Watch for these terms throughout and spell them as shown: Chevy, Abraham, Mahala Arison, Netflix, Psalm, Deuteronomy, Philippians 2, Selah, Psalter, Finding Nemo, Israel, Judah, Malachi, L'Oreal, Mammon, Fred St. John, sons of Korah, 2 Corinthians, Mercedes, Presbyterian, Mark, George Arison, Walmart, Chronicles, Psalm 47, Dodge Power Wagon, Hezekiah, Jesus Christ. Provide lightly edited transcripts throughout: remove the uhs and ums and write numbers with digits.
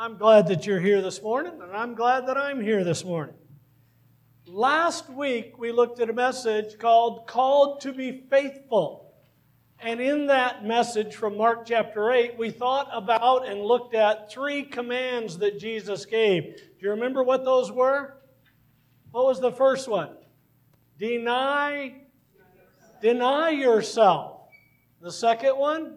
I'm glad that you're here this morning, and I'm glad that I'm here this morning. Last week, we looked at a message called Called to be Faithful. And in that message from Mark chapter 8, we thought about and looked at three commands that Jesus gave. Do you remember what those were? What was the first one? Deny yourself. The second one?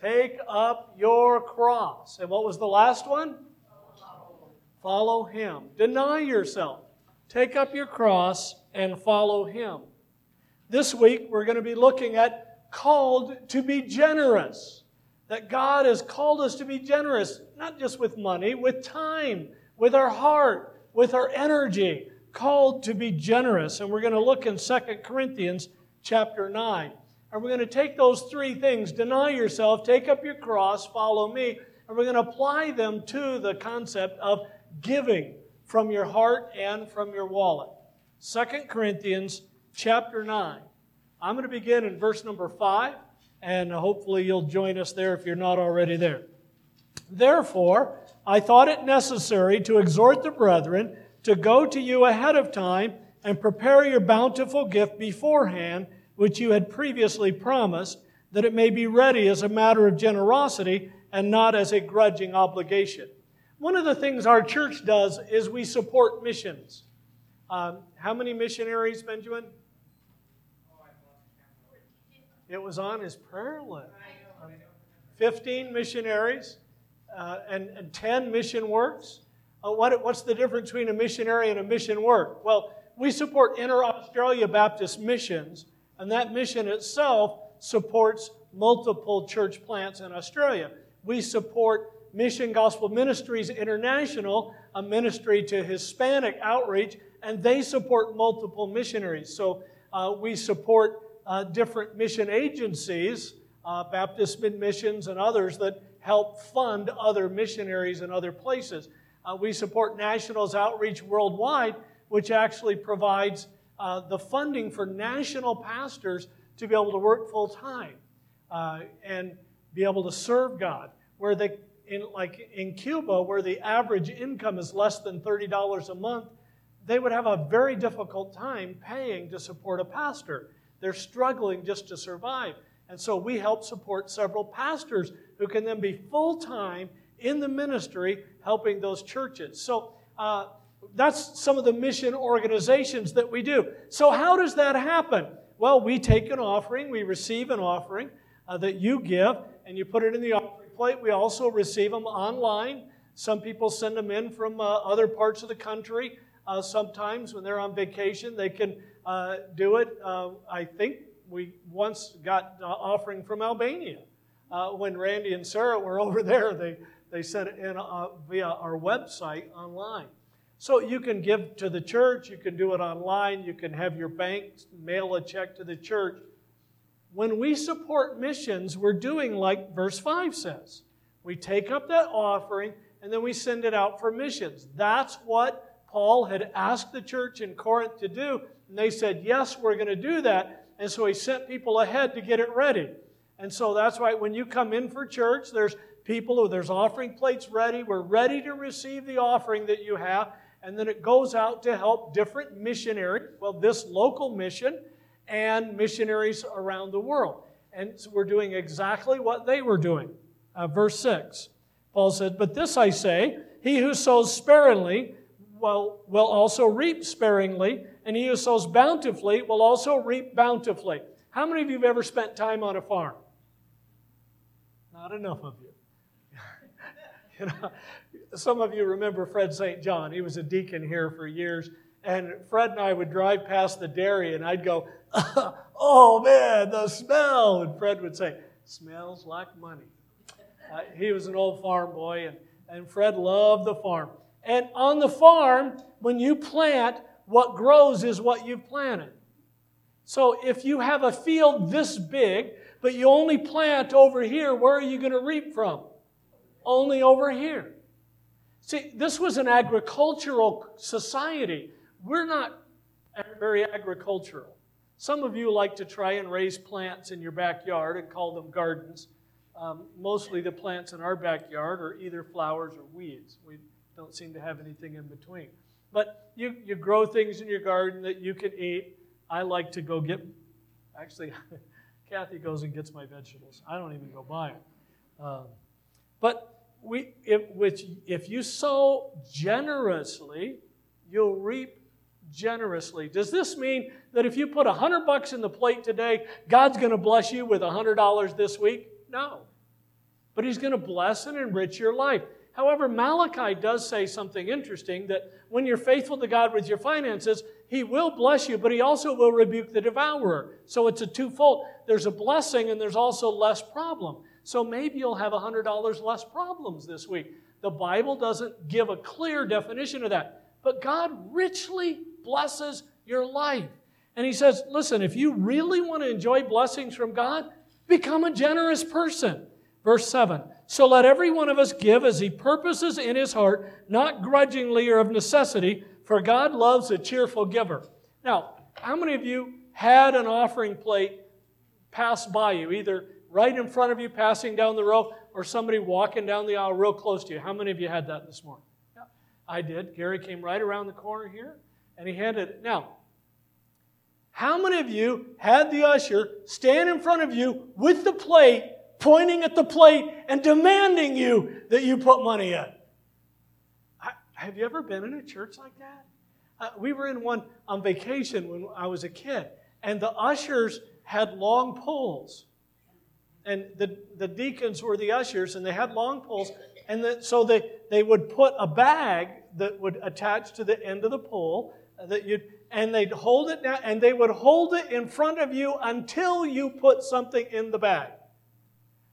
Take up your cross. And what was the last one? Follow Him. Deny yourself. Take up your cross and follow Him. This week we're going to be looking at called to be generous. That God has called us to be generous, not just with money, with time, with our heart, with our energy. Called to be generous. And we're going to look in 2 Corinthians chapter 9. And we're going to take those three things, deny yourself, take up your cross, follow me, and we're going to apply them to the concept of giving from your heart and from your wallet. 2 Corinthians chapter 9. I'm going to begin in verse number 5, and hopefully you'll join us there if you're not already there. Therefore, I thought it necessary to exhort the brethren to go to you ahead of time and prepare your bountiful gift beforehand, which you had previously promised, that it may be ready as a matter of generosity and not as a grudging obligation. One of the things our church does is we support missions. How many missionaries, Benjamin? It was on his prayer list. 15 missionaries and 10 mission works. What's the difference between a missionary and a mission work? Well, we support Inter-Australia Baptist missions, and that mission itself supports multiple church plants in Australia. We support Mission Gospel Ministries International, a ministry to Hispanic outreach, and they support multiple missionaries. So we support different mission agencies, Baptist Missions and others that help fund other missionaries in other places. We support Nationals Outreach Worldwide, which actually provides the funding for national pastors to be able to work full-time and be able to serve God. Where in Cuba, where the average income is less than $30 a month, they would have a very difficult time paying to support a pastor. They're struggling just to survive. And so we help support several pastors who can then be full-time in the ministry helping those churches. So that's some of the mission organizations that we do. So how does that happen? Well, we take an offering. We receive an offering that you give, and you put it in the offering plate. We also receive them online. Some people send them in from other parts of the country. Sometimes when they're on vacation, they can do it. I think we once got an offering from Albania. When Randy and Sarah were over there, they sent it in via our website online. So you can give to the church, you can do it online, you can have your bank mail a check to the church. When we support missions, we're doing like verse 5 says. We take up that offering, and then we send it out for missions. That's what Paul had asked the church in Corinth to do, and they said, yes, we're going to do that, and so he sent people ahead to get it ready. And so that's why when you come in for church, there's offering plates ready. We're ready to receive the offering that you have, and then it goes out to help different missionaries, this local mission, and missionaries around the world. And so we're doing exactly what they were doing. Verse 6, Paul said, but this I say, he who sows sparingly will also reap sparingly, and he who sows bountifully will also reap bountifully. How many of you have ever spent time on a farm? Not enough of you. You know, some of you remember Fred St. John. He was a deacon here for years. And Fred and I would drive past the dairy, and I'd go, oh, man, the smell. And Fred would say, smells like money. He was an old farm boy, and Fred loved the farm. And on the farm, when you plant, what grows is what you've planted. So if you have a field this big, but you only plant over here, where are you going to reap from? Only over here. See, this was an agricultural society. We're not very agricultural. Some of you like to try and raise plants in your backyard and call them gardens. Mostly the plants in our backyard are either flowers or weeds. We don't seem to have anything in between. But you grow things in your garden that you can eat. I like to go get, actually, Kathy goes and gets my vegetables. I don't even go buy them. But if you sow generously, you'll reap generously. Does this mean that if you put $100 in the plate today, God's going to bless you with $100 this week? No. But He's going to bless and enrich your life. However, Malachi does say something interesting, that when you're faithful to God with your finances, He will bless you, but He also will rebuke the devourer. So it's a twofold. There's a blessing and there's also less problem. So maybe you'll have $100 less problems this week. The Bible doesn't give a clear definition of that. But God richly blesses your life. And He says, listen, if you really want to enjoy blessings from God, become a generous person. Verse 7, so let every one of us give as he purposes in his heart, not grudgingly or of necessity, for God loves a cheerful giver. Now, how many of you had an offering plate pass by you, either right in front of you passing down the row or somebody walking down the aisle real close to you? How many of you had that this morning? Yeah, I did. Gary came right around the corner here and he handed it. Now, how many of you had the usher stand in front of you with the plate, pointing at the plate and demanding you that you put money in? Have you ever been in a church like that? We were in one on vacation when I was a kid, and the ushers had long poles. And the deacons were the ushers, and they had long poles. And so they would put a bag that would attach to the end of the pole that you'd... And they'd hold it down, and they would hold it in front of you until you put something in the bag.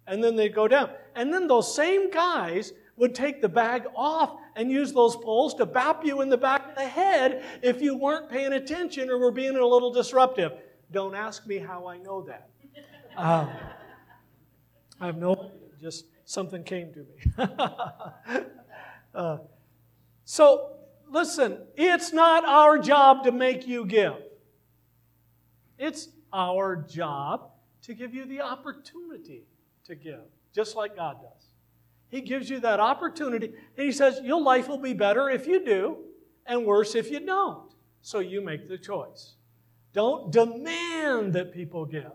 And then they'd go down. And then those same guys would take the bag off and use those poles to bap you in the back of the head if you weren't paying attention or were being a little disruptive. Don't ask me how I know that. I have no idea. Just something came to me. Listen, it's not our job to make you give. It's our job to give you the opportunity to give, just like God does. He gives you that opportunity, and He says, your life will be better if you do, and worse if you don't. So you make the choice. Don't demand that people give,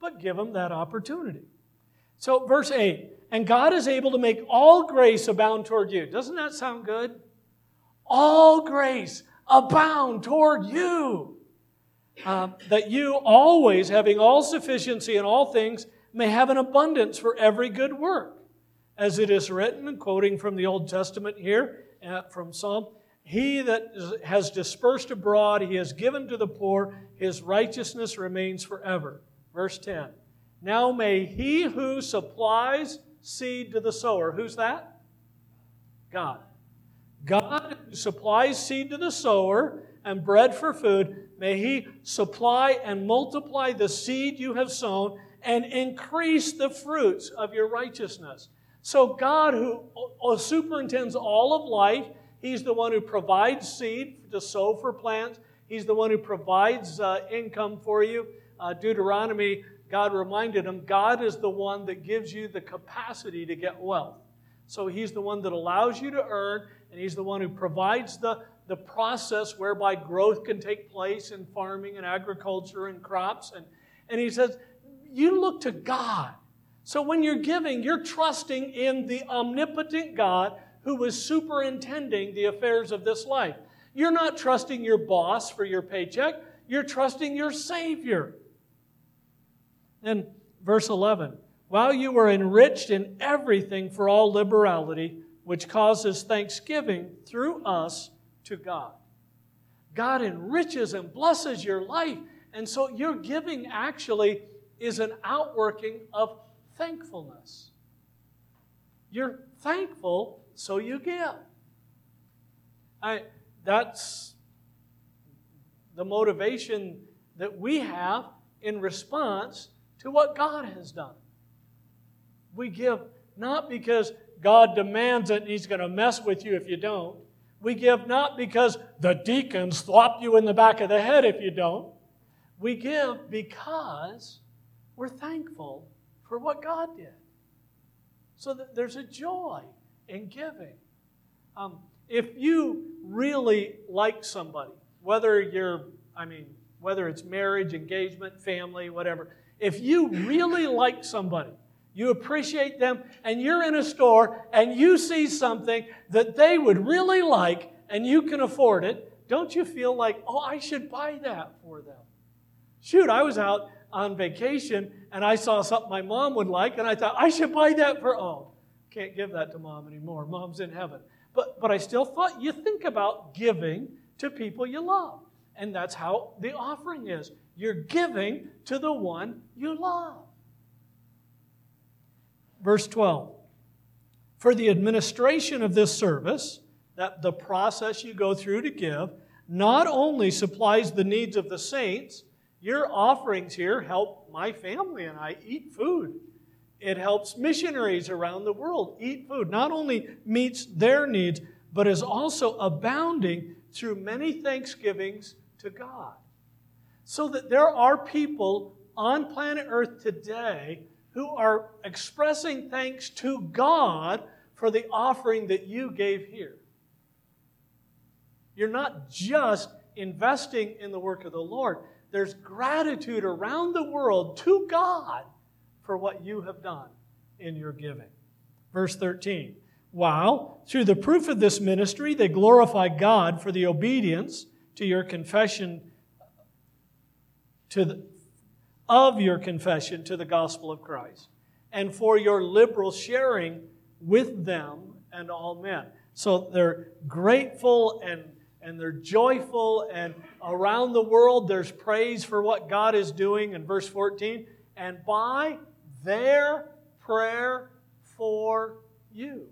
but give them that opportunity. So verse 8, and God is able to make all grace abound toward you. Doesn't that sound good? All grace abound toward you, that you always, having all sufficiency in all things, may have an abundance for every good work. As it is written, and quoting from the Old Testament here, from Psalm, He that has dispersed abroad, He has given to the poor, His righteousness remains forever. Verse 10, now may He who supplies seed to the sower, who's that? God. God who supplies seed to the sower and bread for food, may He supply and multiply the seed you have sown and increase the fruits of your righteousness. So God who superintends all of life, He's the one who provides seed to sow for plants. He's the one who provides income for you. Deuteronomy, God reminded him, God is the one that gives you the capacity to get wealth. So He's the one that allows you to earn, and He's the one who provides the process whereby growth can take place in farming and agriculture and crops. And He says, you look to God. So when you're giving, you're trusting in the omnipotent God who is superintending the affairs of this life. You're not trusting your boss for your paycheck. You're trusting your Savior. And verse 11, while you were enriched in everything for all liberality, which causes thanksgiving through us to God. God enriches and blesses your life. And so your giving actually is an outworking of thankfulness. You're thankful, so you give. That's the motivation that we have in response to what God has done. We give not because God demands it and He's going to mess with you if you don't. We give not because the deacons slap you in the back of the head if you don't. We give because we're thankful for what God did. So that there's a joy in giving. If you really like somebody, whether it's marriage, engagement, family, whatever, if you really like somebody, you appreciate them, and you're in a store and you see something that they would really like and you can afford it, don't you feel like, oh, I should buy that for them? Shoot, I was out on vacation and I saw something my mom would like and I thought, I should buy that for, oh, can't give that to mom anymore. Mom's in heaven. But I still thought, you think about giving to people you love. And that's how the offering is. You're giving to the one you love. Verse 12, for the administration of this service, that the process you go through to give, not only supplies the needs of the saints, your offerings here help my family and I eat food. It helps missionaries around the world eat food. Not only meets their needs, but is also abounding through many thanksgivings to God. So that there are people on planet Earth today who are expressing thanks to God for the offering that you gave here. You're not just investing in the work of the Lord. There's gratitude around the world to God for what you have done in your giving. Verse 13, while through the proof of this ministry, they glorify God for the obedience to your confession of your confession to the gospel of Christ, and for your liberal sharing with them and all men. So they're grateful and they're joyful, and around the world there's praise for what God is doing. In verse 14, and by their prayer for you.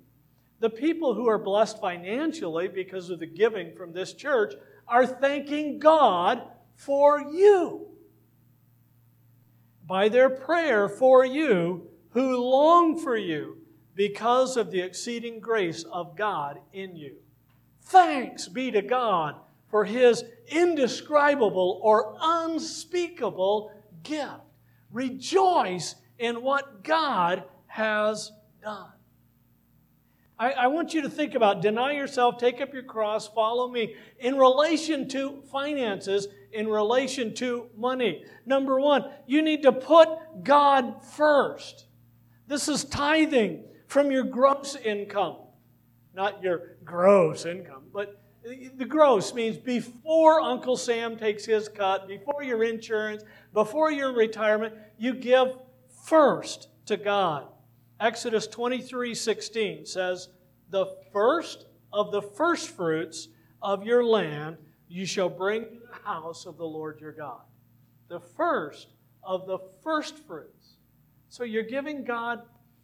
The people who are blessed financially because of the giving from this church are thanking God for you. By their prayer for you, who long for you because of the exceeding grace of God in you. Thanks be to God for His indescribable or unspeakable gift. Rejoice in what God has done. I want you to think about, deny yourself, take up your cross, follow me. In relation to finances, in relation to money. Number one, you need to put God first. This is tithing from your gross income. Not your gross income, but the gross means before Uncle Sam takes his cut, before your insurance, before your retirement, you give first to God. Exodus 23:16 says, the first of the first fruits of your land you shall bring to the house of the Lord your God. The first of the first fruits. So you're giving God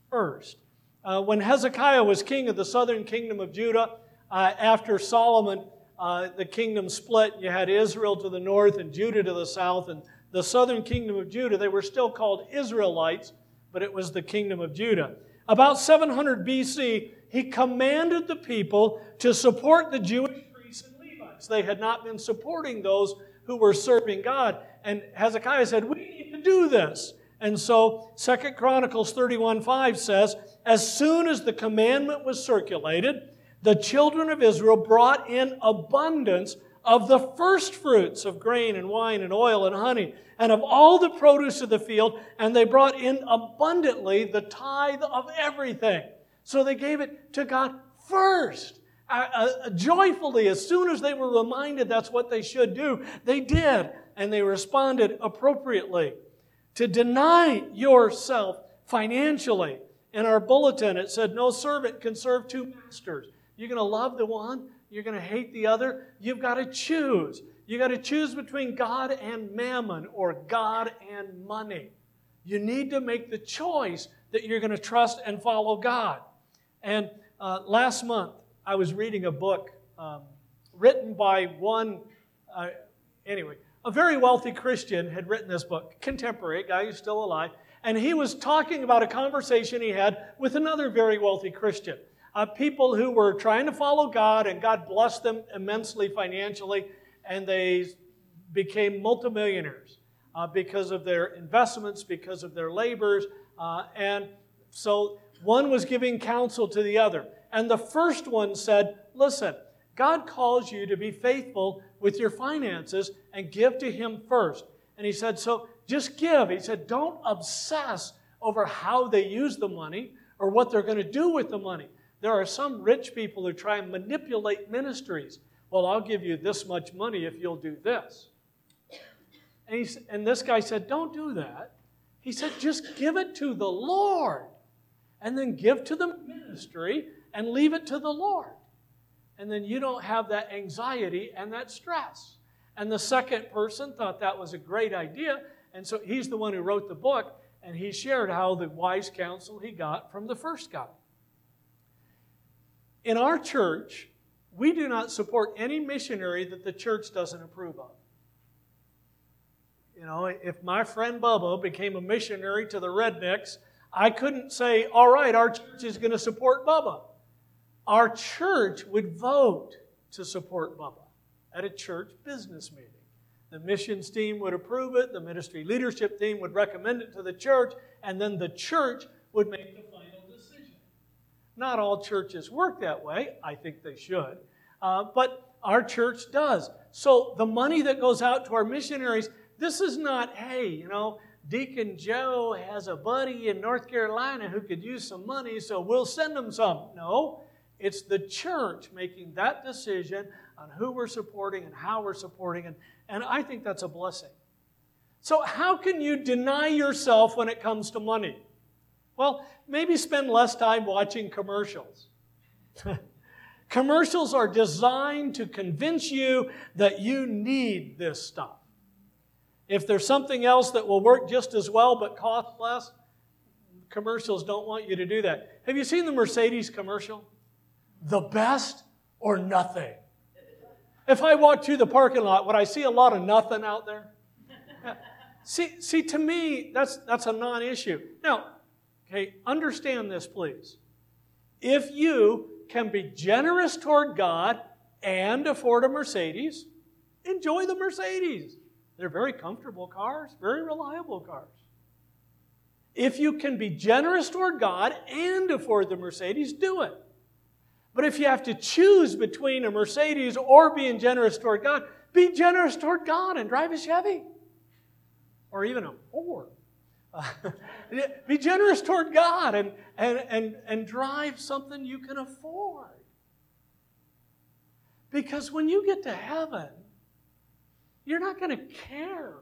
first. When Hezekiah was king of the southern kingdom of Judah, after Solomon, the kingdom split. You had Israel to the north and Judah to the south. And the southern kingdom of Judah, they were still called Israelites, but it was the kingdom of Judah. About 700 BC, he commanded the people to support the Jewish priests and Levites. They had not been supporting those who were serving God. And Hezekiah said, we need to do this. And so 2 Chronicles 31:5 says, as soon as the commandment was circulated, the children of Israel brought in abundance of the first fruits of grain and wine and oil and honey and of all the produce of the field, and they brought in abundantly the tithe of everything. So they gave it to God first. Joyfully, as soon as they were reminded that's what they should do, they did, and they responded appropriately. To deny yourself financially. In our bulletin, it said, no servant can serve two masters. You're going to love the one. You're going to hate the other. You've got to choose. You've got to choose between God and mammon or God and money. You need to make the choice that you're going to trust and follow God. And last month, I was reading a book written by a very wealthy Christian had written this book, contemporary, guy who's still alive. And he was talking about a conversation he had with another very wealthy Christian. People who were trying to follow God, and God blessed them immensely financially, and they became multimillionaires because of their investments, because of their labors. And so One was giving counsel to the other. And the first one said, listen, God calls you to be faithful with your finances and give to Him first. And he said, so just give. He said, don't obsess over how they use the money or what they're going to do with the money. There are some rich people who try and manipulate ministries. Well, I'll give you this much money if you'll do this. And this guy said, don't do that. He said, just give it to the Lord and then give to the ministry and leave it to the Lord. And then you don't have that anxiety and that stress. And the second person thought that was a great idea. And so he's the one who wrote the book. And he shared how the wise counsel he got from the first guy. In our church, we do not support any missionary that the church doesn't approve of. You know, if my friend Bubba became a missionary to the rednecks, I couldn't say, all right, our church is going to support Bubba. Our church would vote to support Bubba at a church business meeting. The missions team would approve it, the ministry leadership team would recommend it to the church, and then the church would make the final decision. Not all churches work that way. I think they should. But our church does. So the money that goes out to our missionaries, this is not, hey, you know, Deacon Joe has a buddy in North Carolina who could use some money, so we'll send him some. No, it's the church making that decision on who we're supporting and how we're supporting. And I think that's a blessing. So how can you deny yourself when it comes to money? Well, maybe spend less time watching commercials. Commercials are designed to convince you that you need this stuff. If there's something else that will work just as well but cost less, commercials don't want you to do that. Have you seen the Mercedes commercial? The best or nothing. If I walk through the parking lot, would I see a lot of nothing out there? See, to me, that's a non-issue. Now, okay, understand this, please. If you can be generous toward God and afford a Mercedes, enjoy the Mercedes. They're very comfortable cars, very reliable cars. If you can be generous toward God and afford the Mercedes, do it. But if you have to choose between a Mercedes or being generous toward God, be generous toward God and drive a Chevy. Or even a Ford. Be generous toward God and drive something you can afford. Because when you get to heaven, you're not going to care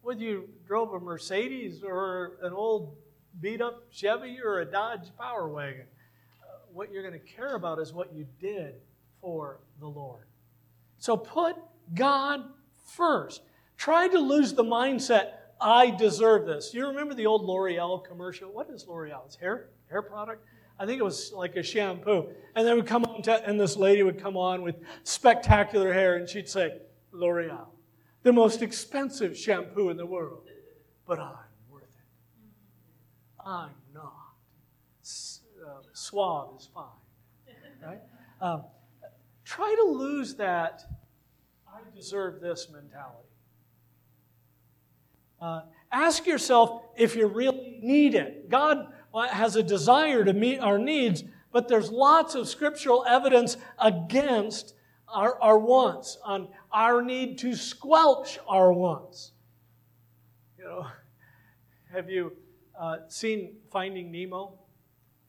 whether you drove a Mercedes or an old beat-up Chevy or a Dodge Power Wagon. What you're going to care about is what you did for the Lord. So put God first. Try to lose the mindset, I deserve this. You remember the old L'Oreal commercial? What is L'Oreal? It's hair product? I think it was like a shampoo. And they would come on, and this lady would come on with spectacular hair, and she'd say, L'Oreal, the most expensive shampoo in the world. But I'm worth it. I'm not. Suave is fine, right? Try to lose that I deserve this mentality. Ask yourself if you really need it. God has a desire to meet our needs, but there's lots of scriptural evidence against our wants, on our need to squelch our wants. You know, have you seen Finding Nemo?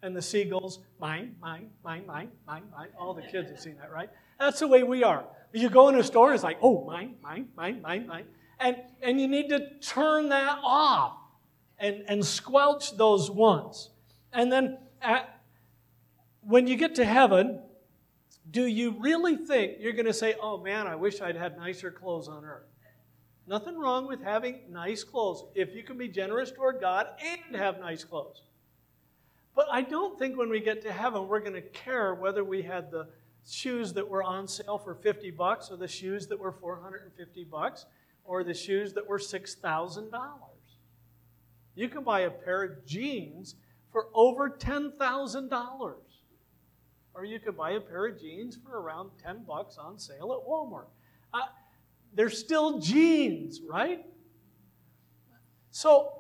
And the seagulls, mine, mine, mine, mine, mine, mine. All the kids have seen that, right? That's the way we are. You go in a store, it's like, oh, mine, mine, mine, mine, mine. And you need to turn that off and squelch those wants. And then when you get to heaven, do you really think you're going to say, oh, man, I wish I'd had nicer clothes on earth? Nothing wrong with having nice clothes if you can be generous toward God and have nice clothes. But I don't think when we get to heaven, we're going to care whether we had the shoes that were on sale for $50 or the shoes that were $450 or the shoes that were $6,000. You can buy a pair of jeans for over $10,000. Or you can buy a pair of jeans for around $10 on sale at Walmart. They're still jeans, right? So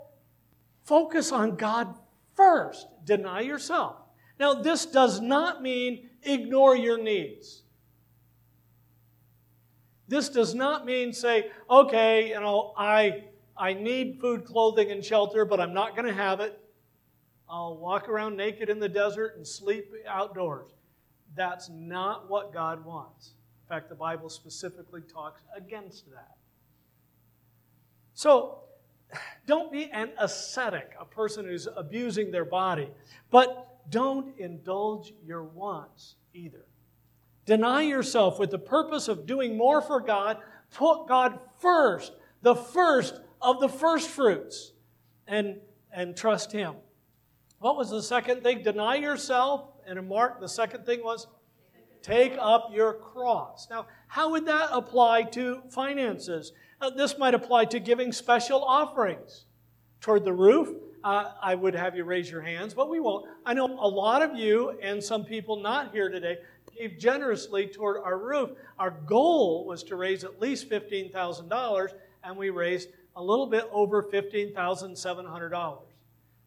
focus on God First, deny yourself. Now, this does not mean ignore your needs. This does not mean say, okay, you know, I need food, clothing, and shelter, but I'm not going to have it. I'll walk around naked in the desert and sleep outdoors. That's not what God wants. In fact, the Bible specifically talks against that. So, don't be an ascetic, a person who's abusing their body, but don't indulge your wants either. Deny yourself with the purpose of doing more for God. Put God first, the first of the first fruits, and trust Him. What was the second thing? Deny yourself. And in Mark, the second thing was take up your cross. Now, how would that apply to finances? This might apply to giving special offerings. Toward the roof, I would have you raise your hands, but we won't. I know a lot of you and some people not here today gave generously toward our roof. Our goal was to raise at least $15,000, and we raised a little bit over $15,700.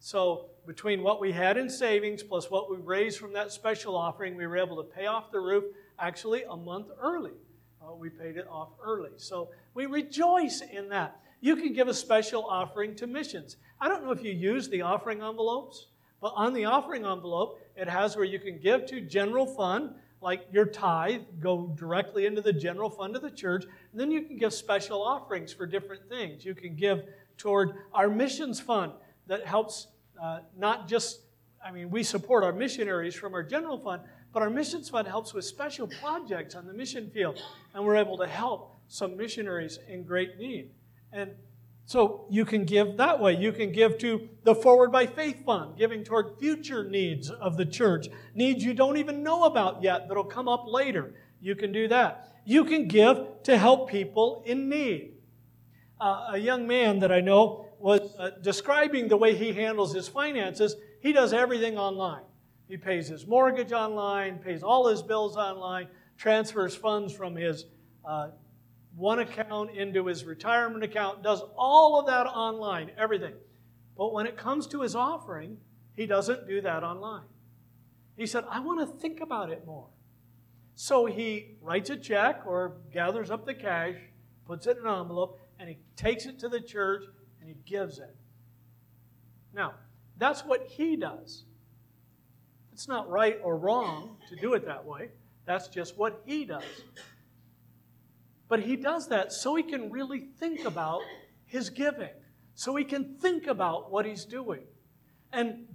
So between what we had in savings plus what we raised from that special offering, we were able to pay off the roof actually a month early. We paid it off early. So we rejoice in that. You can give a special offering to missions. I don't know if you use the offering envelopes, but on the offering envelope, it has where you can give to general fund, like your tithe, go directly into the general fund of the church. And then you can give special offerings for different things. You can give toward our missions fund that helps not just, I mean, we support our missionaries from our general fund, but our missions fund helps with special projects on the mission field. And we're able to help some missionaries in great need. And so you can give that way. You can give to the Forward by Faith Fund, giving toward future needs of the church, needs you don't even know about yet that'll come up later. You can do that. You can give to help people in need. A young man that I know was describing the way he handles his finances. He does everything online. He pays his mortgage online, pays all his bills online, transfers funds from his one account into his retirement account, does all of that online, everything. But when it comes to his offering, he doesn't do that online. He said, I want to think about it more. So he writes a check or gathers up the cash, puts it in an envelope, and he takes it to the church and he gives it. Now, that's what he does. It's not right or wrong to do it that way. That's just what he does. But he does that so he can really think about his giving, so he can think about what he's doing. And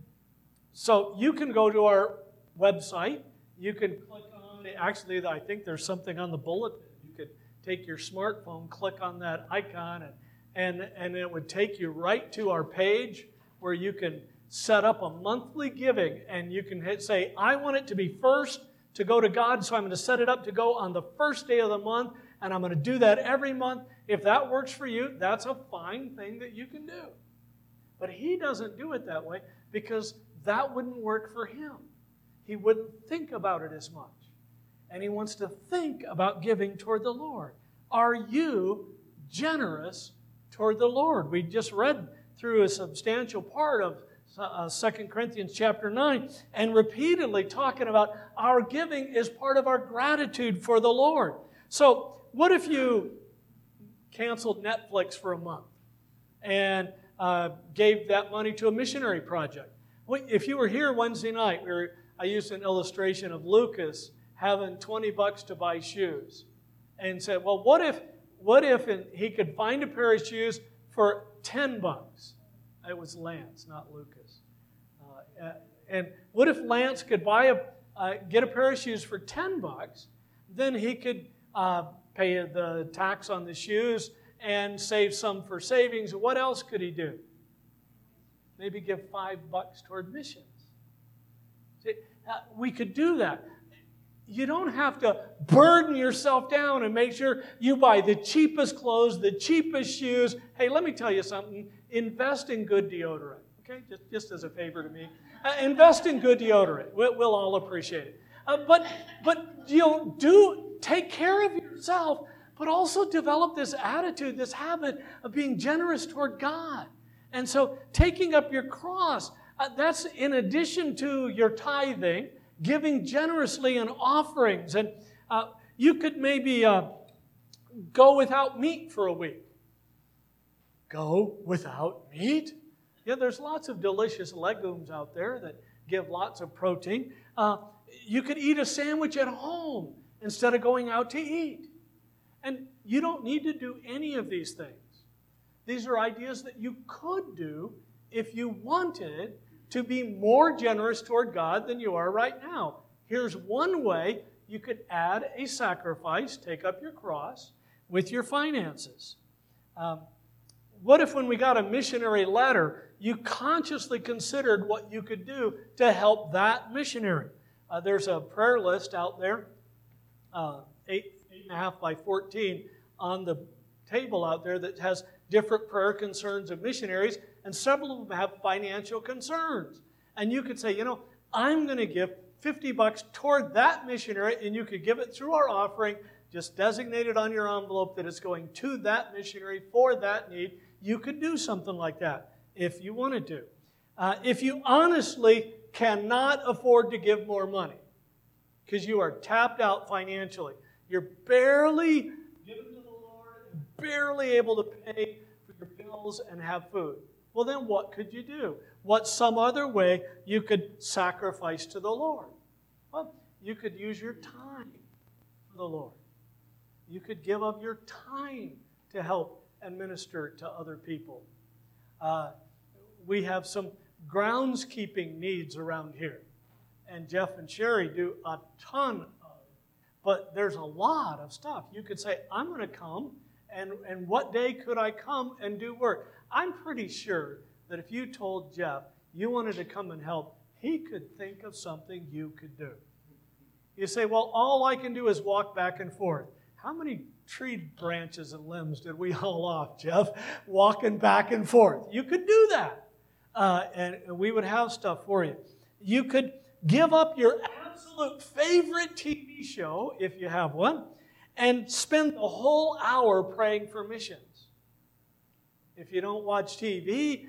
so you can go to our website. You can click on, actually, I think there's something on the bulletin. You could take your smartphone, click on that icon, and it would take you right to our page where you can set up a monthly giving, and you can say, I want it to be first to go to God, so I'm going to set it up to go on the first day of the month, and I'm going to do that every month. If that works for you, that's a fine thing that you can do. But he doesn't do it that way because that wouldn't work for him. He wouldn't think about it as much. And he wants to think about giving toward the Lord. Are you generous toward the Lord? We just read through a substantial part of 2 Corinthians chapter 9, and repeatedly talking about our giving is part of our gratitude for the Lord. So what if you canceled Netflix for a month and gave that money to a missionary project? If you were here Wednesday night, I used an illustration of Lucas having $20 to buy shoes and said, well, what if he could find a pair of shoes for $10? It was Lance, not Lucas. And what if Lance could get a pair of shoes for $10? Then he could pay the tax on the shoes and save some for savings. What else could he do? Maybe give $5 toward missions. See, we could do that. You don't have to burden yourself down and make sure you buy the cheapest clothes, the cheapest shoes. Hey, let me tell you something. Invest in good deodorant, okay? Just as a favor to me. Invest in good deodorant. We'll all appreciate it. But you know, take care of yourself, but also develop this attitude, this habit of being generous toward God. And so taking up your cross, That's in addition to your tithing, giving generously in offerings. And you could maybe go without meat for a week. Go without meat? Yeah, there's lots of delicious legumes out there that give lots of protein. You could eat a sandwich at home instead of going out to eat. And you don't need to do any of these things. These are ideas that you could do if you wanted to be more generous toward God than you are right now. Here's one way you could add a sacrifice, take up your cross, with your finances. What if when we got a missionary letter, you consciously considered what you could do to help that missionary? There's a prayer list out there, 8.5 by 14, on the table out there that has different prayer concerns of missionaries, and several of them have financial concerns. And you could say, you know, I'm going to give $50 toward that missionary, and you could give it through our offering. Just designate it on your envelope that it's going to that missionary for that need. You could do something like that if you wanted to. If you honestly cannot afford to give more money because you are tapped out financially, you're barely giving to the Lord, barely able to pay for your bills and have food. Well, then what could you do? What's some other way you could sacrifice to the Lord? Well, you could use your time for the Lord. You could give up your time to help and minister to other people. We have some groundskeeping needs around here. And Jeff and Sherry do a ton of it. But there's a lot of stuff. You could say, I'm going to come, and what day could I come and do work? I'm pretty sure that if you told Jeff you wanted to come and help, he could think of something you could do. You say, well, all I can do is walk back and forth. How many tree branches and limbs did we haul off, Jeff, walking back and forth? You could do that, and we would have stuff for you. You could give up your absolute favorite TV show, if you have one, and spend the whole hour praying for missions. If you don't watch TV,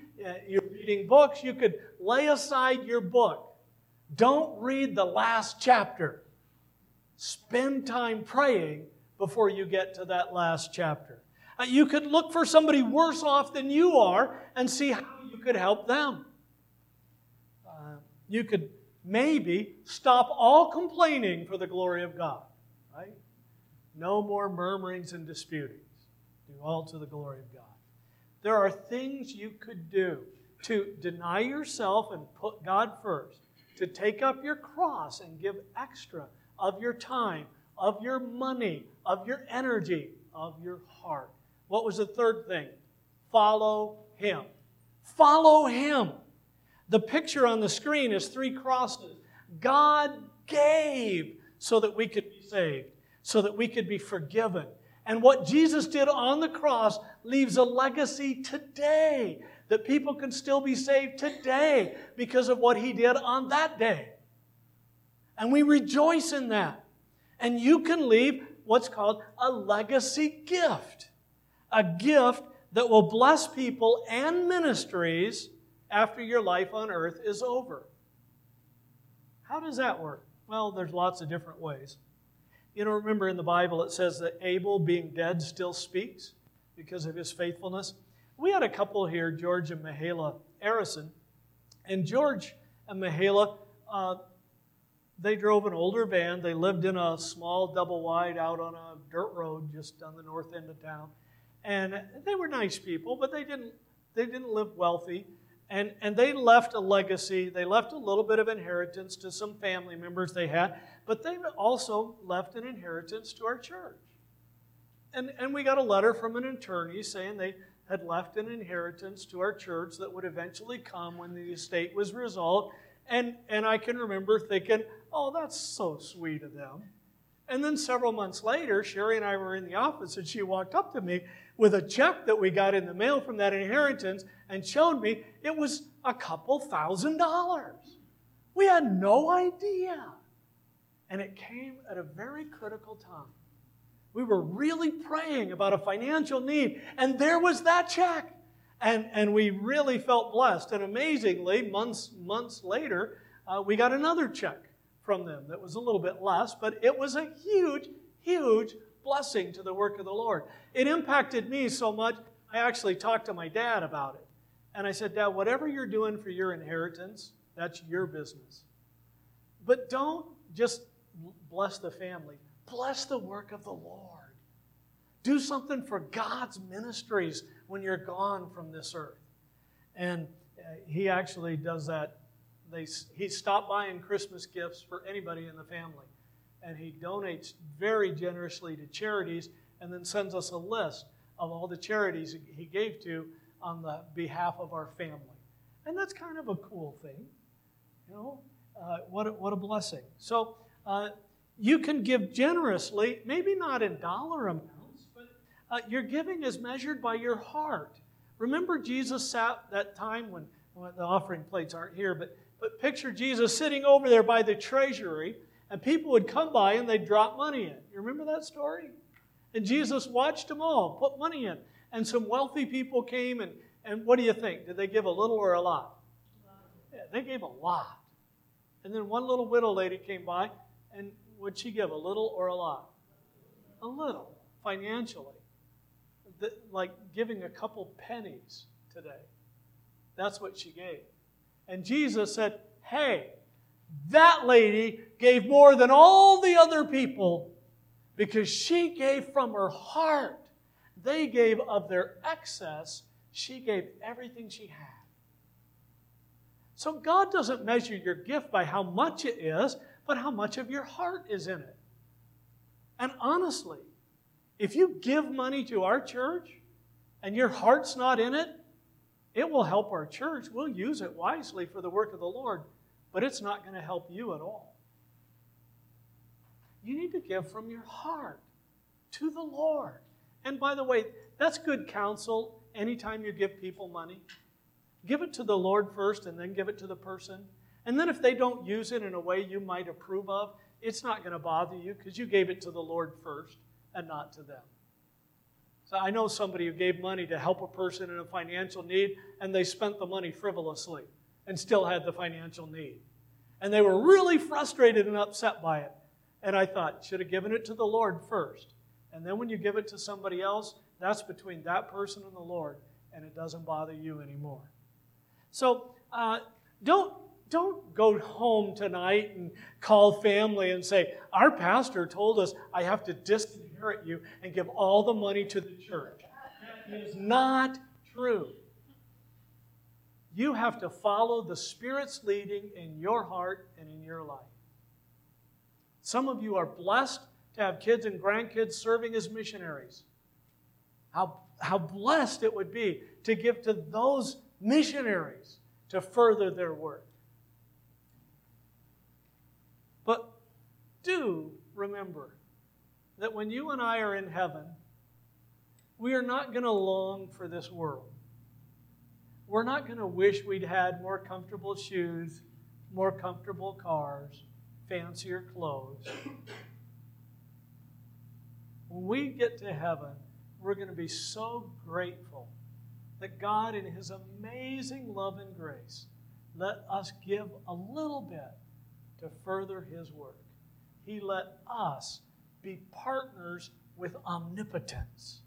you're reading books, you could lay aside your book. Don't read the last chapter. Spend time praying before you get to that last chapter. You could look for somebody worse off than you are and see how you could help them. You could maybe stop all complaining for the glory of God. Right? No more murmurings and disputings. Do all to the glory of God. There are things you could do to deny yourself and put God first, to take up your cross and give extra of your time, of your money, of your energy, of your heart. What was the third thing? Follow Him. Follow Him. The picture on the screen is three crosses. God gave so that we could be saved, so that we could be forgiven. And what Jesus did on the cross leaves a legacy today, that people can still be saved today because of what He did on that day. And we rejoice in that. And you can leave what's called a legacy gift, a gift that will bless people and ministries after your life on earth is over. How does that work? Well, there's lots of different ways. You know, remember in the Bible it says that Abel, being dead, still speaks because of his faithfulness. We had a couple here, George and Mahala Arison. And George and Mahala, they drove an older van. They lived in a small double-wide out on a dirt road just on the north end of town. And they were nice people, but they didn't live wealthy. And they left a legacy. They left a little bit of inheritance to some family members they had, but they also left an inheritance to our church. And we got a letter from an attorney saying they had left an inheritance to our church that would eventually come when the estate was resolved. And I can remember thinking, oh, that's so sweet of them. And then several months later, Sherry and I were in the office, and she walked up to me with a check that we got in the mail from that inheritance and showed me it was $2,000. We had no idea. And it came at a very critical time. We were really praying about a financial need, and there was that check. And we really felt blessed. And amazingly, months later, we got another check from them that was a little bit less, but it was a huge, huge blessing to the work of the Lord. It impacted me so much, I actually talked to my dad about it. And I said, Dad, whatever you're doing for your inheritance, that's your business. But don't just bless the family. Bless the work of the Lord. Do something for God's ministries when you're gone from this earth. And he actually does that. He stopped buying Christmas gifts for anybody in the family. And he donates very generously to charities and then sends us a list of all the charities he gave to on the behalf of our family. And that's kind of a cool thing. You know, what a blessing. So you can give generously, maybe not in dollar amounts. Your giving is measured by your heart. Remember Jesus sat that time when the offering plates aren't here, but picture Jesus sitting over there by the treasury, and people would come by and they'd drop money in. You remember that story? And Jesus watched them all put money in. And some wealthy people came, and what do you think? Did they give a little or a lot? Yeah, they gave a lot. And then one little widow lady came by, and would she give a little or a lot? A little, financially. Like giving a couple pennies today. That's what she gave. And Jesus said, hey, that lady gave more than all the other people because she gave from her heart. They gave of their excess. She gave everything she had. So God doesn't measure your gift by how much it is, but how much of your heart is in it. And honestly, if you give money to our church and your heart's not in it, it will help our church. We'll use it wisely for the work of the Lord, but it's not going to help you at all. You need to give from your heart to the Lord. And by the way, that's good counsel anytime you give people money. Give it to the Lord first and then give it to the person. And then if they don't use it in a way you might approve of, it's not going to bother you because you gave it to the Lord first and not to them. So I know somebody who gave money to help a person in a financial need, and they spent the money frivolously and still had the financial need. And they were really frustrated and upset by it. And I thought, should have given it to the Lord first. And then when you give it to somebody else, that's between that person and the Lord, and it doesn't bother you anymore. So don't go home tonight and call family and say, our pastor told us I have to disinherit you and give all the money to the church. That is not true. You have to follow the Spirit's leading in your heart and in your life. Some of you are blessed to have kids and grandkids serving as missionaries. How blessed it would be to give to those missionaries to further their work. But do remember that when you and I are in heaven, we are not going to long for this world. We're not going to wish we'd had more comfortable shoes, more comfortable cars, fancier clothes. When we get to heaven, we're going to be so grateful that God, in His amazing love and grace, let us give a little bit to further His work. He let us be partners with omnipotence.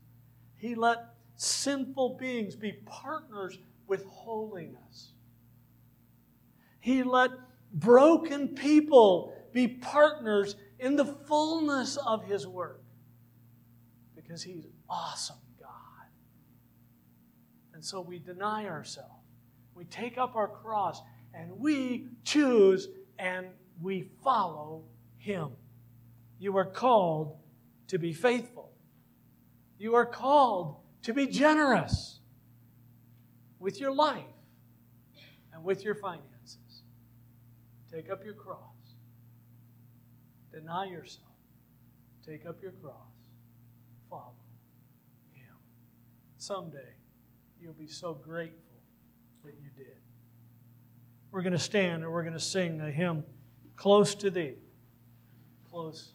He let sinful beings be partners with holiness. He let broken people be partners in the fullness of His work. Because He's awesome. And so we deny ourselves. We take up our cross and we choose and we follow Him. You are called to be faithful. You are called to be generous with your life and with your finances. Take up your cross. Deny yourself. Take up your cross. Follow Him. Someday, you'll be so grateful that you did. We're going to stand and we're going to sing a hymn, Close to Thee. Close